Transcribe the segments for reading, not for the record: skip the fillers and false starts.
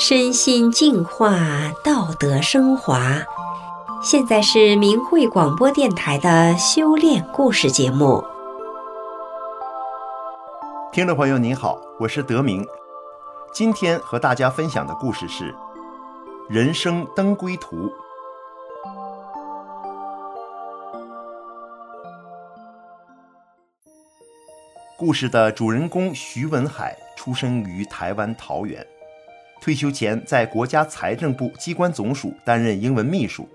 身心净化，道德升华。现在是明慧广播电台的修炼故事节目。听众朋友您好，我是德明。今天和大家分享的故事是《人生灯归途》。故事的主人公徐文海出生于台湾桃园，退休前在国家财政部机关总署担任英文秘书，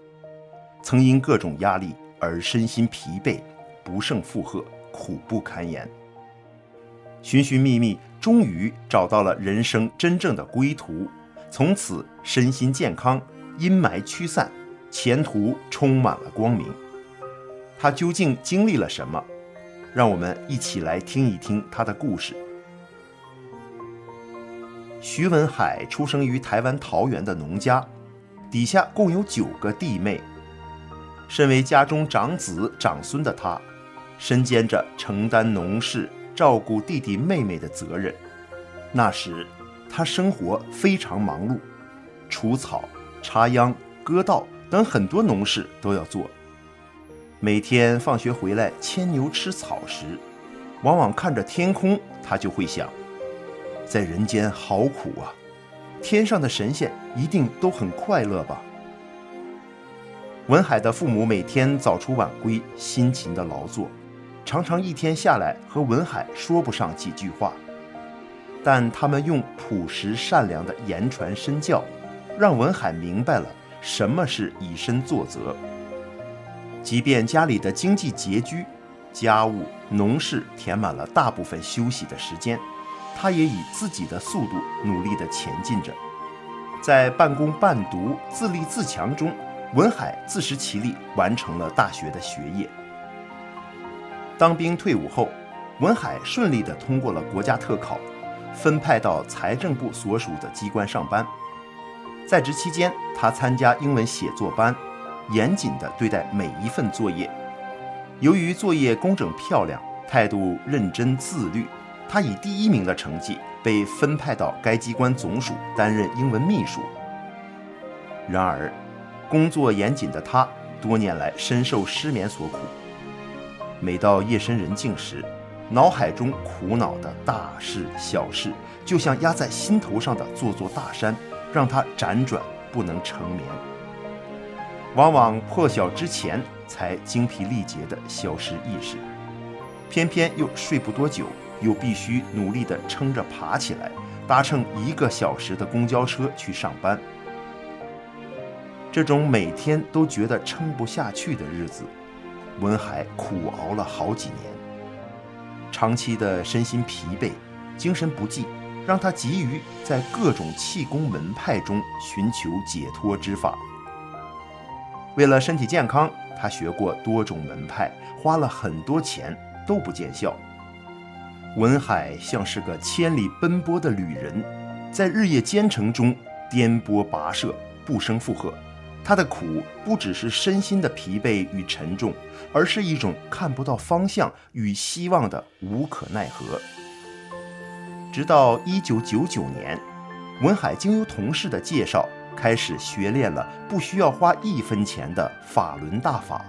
曾因各种压力而身心疲惫，不胜负荷，苦不堪言。寻寻觅觅，终于找到了人生真正的归途，从此身心健康，阴霾驱散，前途充满了光明。他究竟经历了什么？让我们一起来听一听他的故事。徐文海出生于台湾桃园的农家，底下共有9个弟妹。身为家中长子长孙的他，身兼着承担农事、照顾弟弟妹妹的责任。那时他生活非常忙碌，除草、插秧、割稻等很多农事都要做。每天放学回来牵牛吃草时，往往看着天空，他就会想，在人间好苦啊，天上的神仙一定都很快乐吧。文海的父母每天早出晚归，辛勤的劳作，常常一天下来和文海说不上几句话，但他们用朴实善良的言传身教，让文海明白了什么是以身作则。即便家里的经济拮据，家务农事填满了大部分休息的时间，他也以自己的速度努力地前进着。在半工半读、自立自强中，文海自食其力，完成了大学的学业。当兵退伍后，文海顺利地通过了国家特考，分派到财政部所属的机关上班。在职期间，他参加英文写作班，严谨地对待每一份作业。由于作业工整漂亮，态度认真自律，他以第1名的成绩被分派到该机关总署担任英文秘书。然而，工作严谨的他多年来深受失眠所苦，每到夜深人静时，脑海中苦恼的大事小事就像压在心头上的座座大山，让他辗转不能成眠，往往破晓之前才精疲力竭地消失意识。偏偏又睡不多久，又必须努力地撑着爬起来，搭乘1个小时的公交车去上班。这种每天都觉得撑不下去的日子，文海苦熬了好几年。长期的身心疲惫、精神不济，让他急于在各种气功门派中寻求解脱之法。为了身体健康，他学过多种门派，花了很多钱都不见效。文海像是个千里奔波的旅人，在日夜兼程中颠簸跋涉，不胜负荷。他的苦不只是身心的疲惫与沉重，而是一种看不到方向与希望的无可奈何。直到1999年，文海经由同事的介绍，开始学练了不需要花1分钱的法轮大法。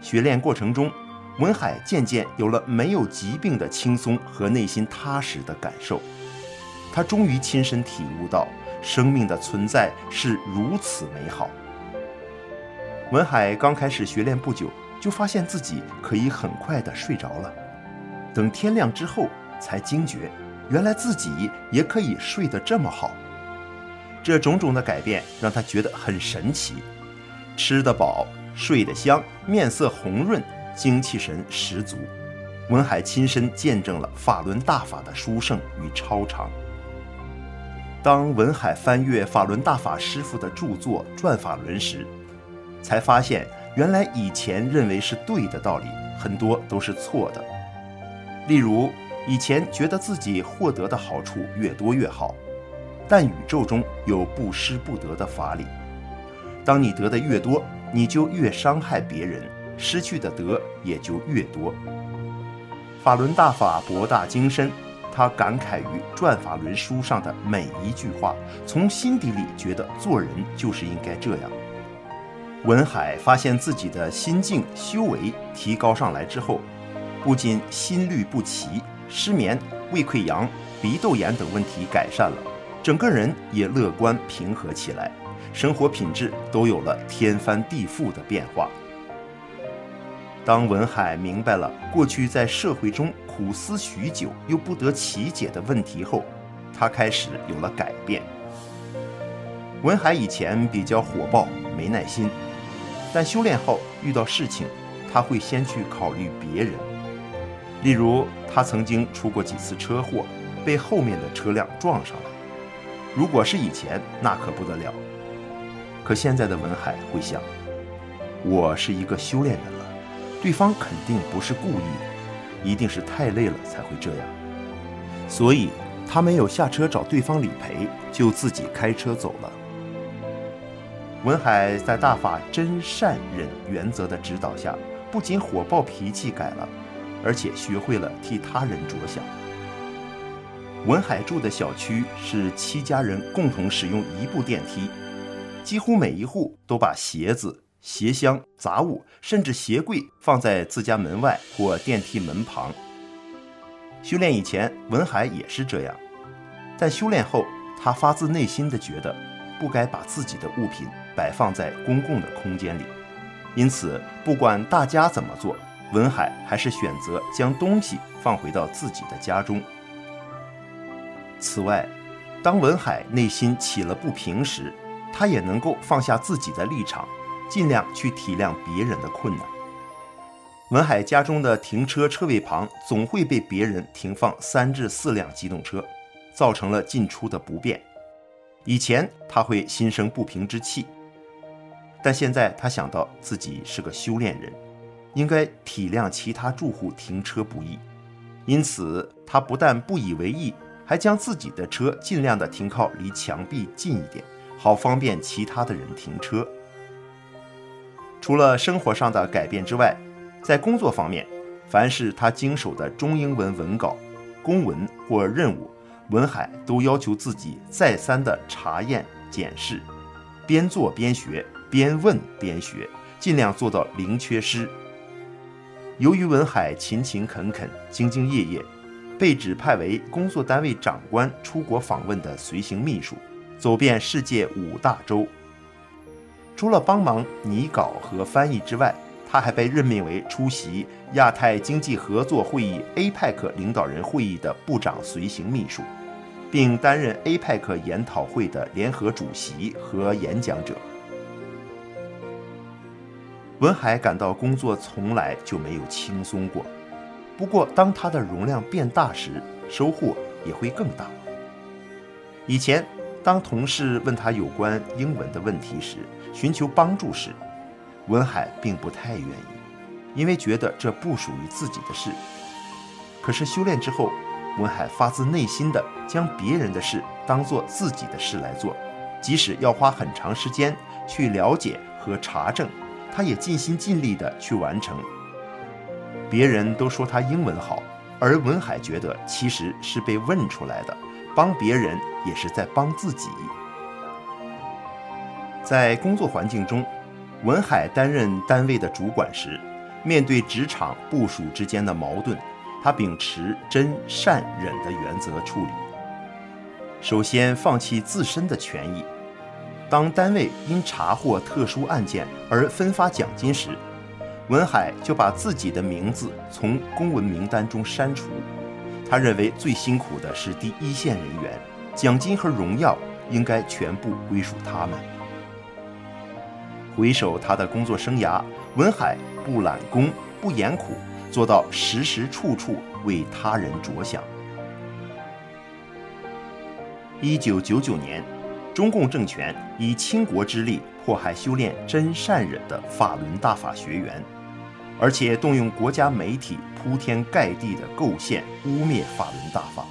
学练过程中，文海渐渐有了没有疾病的轻松和内心踏实的感受。他终于亲身体悟到生命的存在是如此美好。文海刚开始学练不久，就发现自己可以很快地睡着了，等天亮之后才惊觉，原来自己也可以睡得这么好。这种种的改变让他觉得很神奇，吃得饱，睡得香，面色红润，精气神十足。文海亲身见证了法轮大法的殊胜与超常。当文海翻阅法轮大法师父的著作《转法轮》时，才发现原来以前认为是对的道理，很多都是错的。例如，以前觉得自己获得的好处越多越好，但宇宙中有不施不得的法理，当你得的越多，你就越伤害别人，失去的德也就越多。法轮大法博大精深，他感慨于《转法轮》书上的每一句话，从心底里觉得做人就是应该这样。文海发现自己的心境修为提高上来之后，不仅心律不齐、失眠、胃溃疡、鼻窦炎等问题改善了，整个人也乐观平和起来，生活品质都有了天翻地覆的变化。当文海明白了过去在社会中苦思许久又不得其解的问题后，他开始有了改变。文海以前比较火爆，没耐心，但修炼后遇到事情，他会先去考虑别人。例如，他曾经出过几次车祸，被后面的车辆撞上了。如果是以前，那可不得了。可现在的文海会想，我是一个修炼人了，对方肯定不是故意的，一定是太累了才会这样。所以，他没有下车找对方理赔，就自己开车走了。文海在大法真善忍原则的指导下，不仅火爆脾气改了，而且学会了替他人着想。文海住的小区是7家人共同使用一部电梯，几乎每一户都把鞋子、鞋箱、杂物甚至鞋柜放在自家门外或电梯门旁。修炼以前，文海也是这样，但修炼后，他发自内心的觉得不该把自己的物品摆放在公共的空间里，因此不管大家怎么做，文海还是选择将东西放回到自己的家中。此外，当文海内心起了不平时，他也能够放下自己的立场，尽量去体谅别人的困难。文海家中的停车车位旁总会被别人停放3至4辆机动车，造成了进出的不便。以前他会心生不平之气，但现在他想到自己是个修炼人，应该体谅其他住户停车不易，因此他不但不以为意，还将自己的车尽量的停靠离墙壁近一点，好方便其他的人停车。除了生活上的改变之外，在工作方面，凡是他经手的中英文文稿、公文或任务，文海都要求自己再三的查验检视，边做边学，边问边学，尽量做到零缺失。由于文海勤勤恳恳、兢兢业业，被指派为工作单位长官出国访问的随行秘书，走遍世界5大洲。除了帮忙拟稿和翻译之外，他还被任命为出席亚太经济合作会议 APEC 领导人会议的部长随行秘书，并担任 APEC 研讨会的联合主席和演讲者。文海感到工作从来就没有轻松过，不过当他的容量变大时，收获也会更大。以前，当同事问他有关英文的问题时，寻求帮助时，文海并不太愿意，因为觉得这不属于自己的事。可是修炼之后，文海发自内心的将别人的事当作自己的事来做，即使要花很长时间去了解和查证，他也尽心尽力的去完成。别人都说他英文好，而文海觉得其实是被问出来的，帮别人也是在帮自己。在工作环境中，文海担任单位的主管时，面对职场部属之间的矛盾，他秉持真善忍的原则处理。首先放弃自身的权益，当单位因查获特殊案件而分发奖金时，文海就把自己的名字从公文名单中删除。他认为最辛苦的是第一线人员，奖金和荣耀应该全部归属他们。回首他的工作生涯，文海不揽功、不言苦，做到时时处处为他人着想。1999年，中共政权以倾国之力迫害修炼真善忍的法轮大法学员，而且动用国家媒体铺天盖地的构陷、污蔑法轮大法，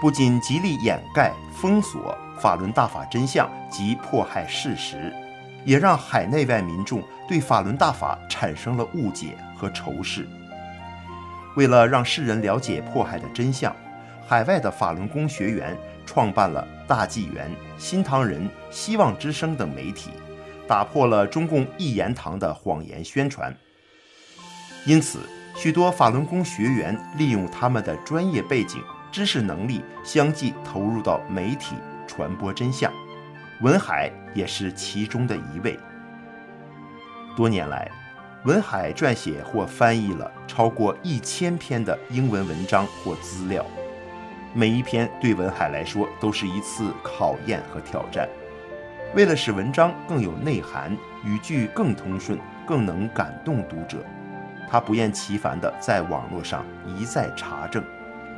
不仅极力掩盖、封锁法轮大法真相及迫害事实，也让海内外民众对法轮大法产生了误解和仇视。为了让世人了解迫害的真相，海外的法轮功学员创办了大纪元、新唐人、希望之声等媒体，打破了中共一言堂的谎言宣传。因此，许多法轮功学员利用他们的专业背景、知识能力，相继投入到媒体传播真相。文海也是其中的一位。多年来，文海撰写或翻译了超过1000篇的英文文章或资料，每一篇对文海来说都是一次考验和挑战。为了使文章更有内涵，语句更通顺，更能感动读者，他不厌其烦地在网络上一再查证，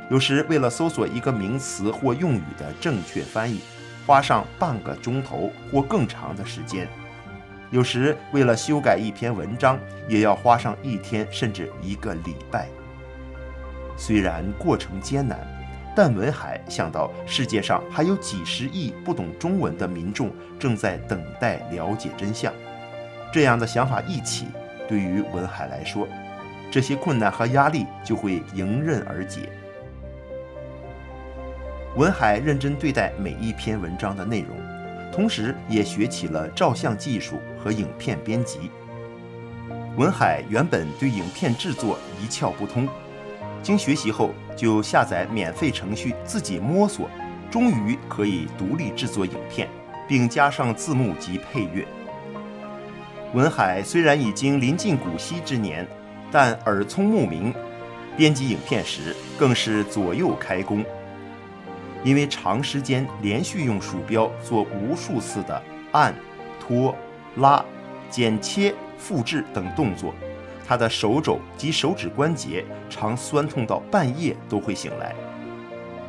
有时为了搜索一个名词或用语的正确翻译，花上半个钟头或更长的时间。有时为了修改一篇文章，也要花上1天甚至1个礼拜。虽然过程艰难，但文海想到世界上还有几十亿不懂中文的民众正在等待了解真相，这样的想法一起，对于文海来说，这些困难和压力就会迎刃而解。文海认真对待每一篇文章的内容，同时也学起了照相技术和影片编辑。文海原本对影片制作一窍不通，经学习后就下载免费程序自己摸索，终于可以独立制作影片，并加上字幕及配乐。文海虽然已经临近古稀之年，但耳聪目明，编辑影片时更是左右开弓。因为长时间连续用鼠标做无数次的按、拖、拉、剪切、复制等动作，他的手肘及手指关节常酸痛到半夜都会醒来。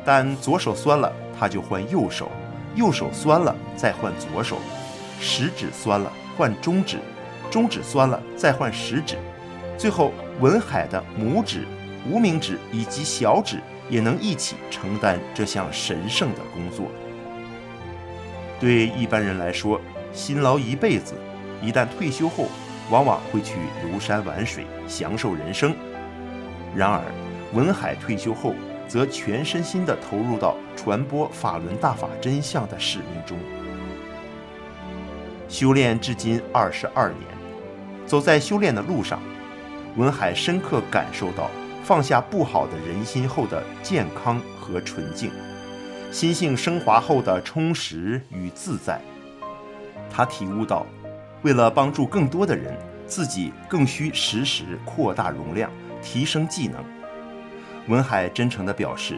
但左手酸了，他就换右手；右手酸了，再换左手；食指酸了，换中指；中指酸了，再换食指。最后，文海的拇指、无名指以及小指也能一起承担这项神圣的工作。对一般人来说，辛劳一辈子，一旦退休后，往往会去游山玩水，享受人生。然而，文海退休后，则全身心地投入到传播法轮大法真相的使命中。修炼至今22年，走在修炼的路上，文海深刻感受到放下不好的人心后的健康和纯净，心性升华后的充实与自在。他体悟到，为了帮助更多的人，自己更需时时扩大容量，提升技能。文海真诚地表示，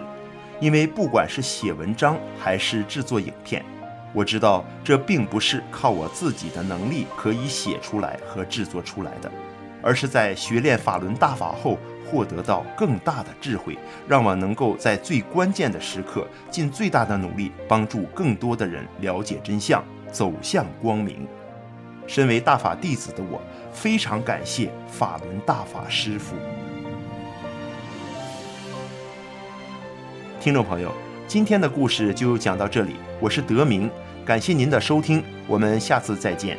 因为不管是写文章还是制作影片，我知道这并不是靠我自己的能力可以写出来和制作出来的，而是在学练法轮大法后获得到更大的智慧，让我能够在最关键的时刻尽最大的努力，帮助更多的人了解真相，走向光明。身为大法弟子的我，非常感谢法轮大法师父。听众朋友，今天的故事就讲到这里，我是德明，感谢您的收听，我们下次再见。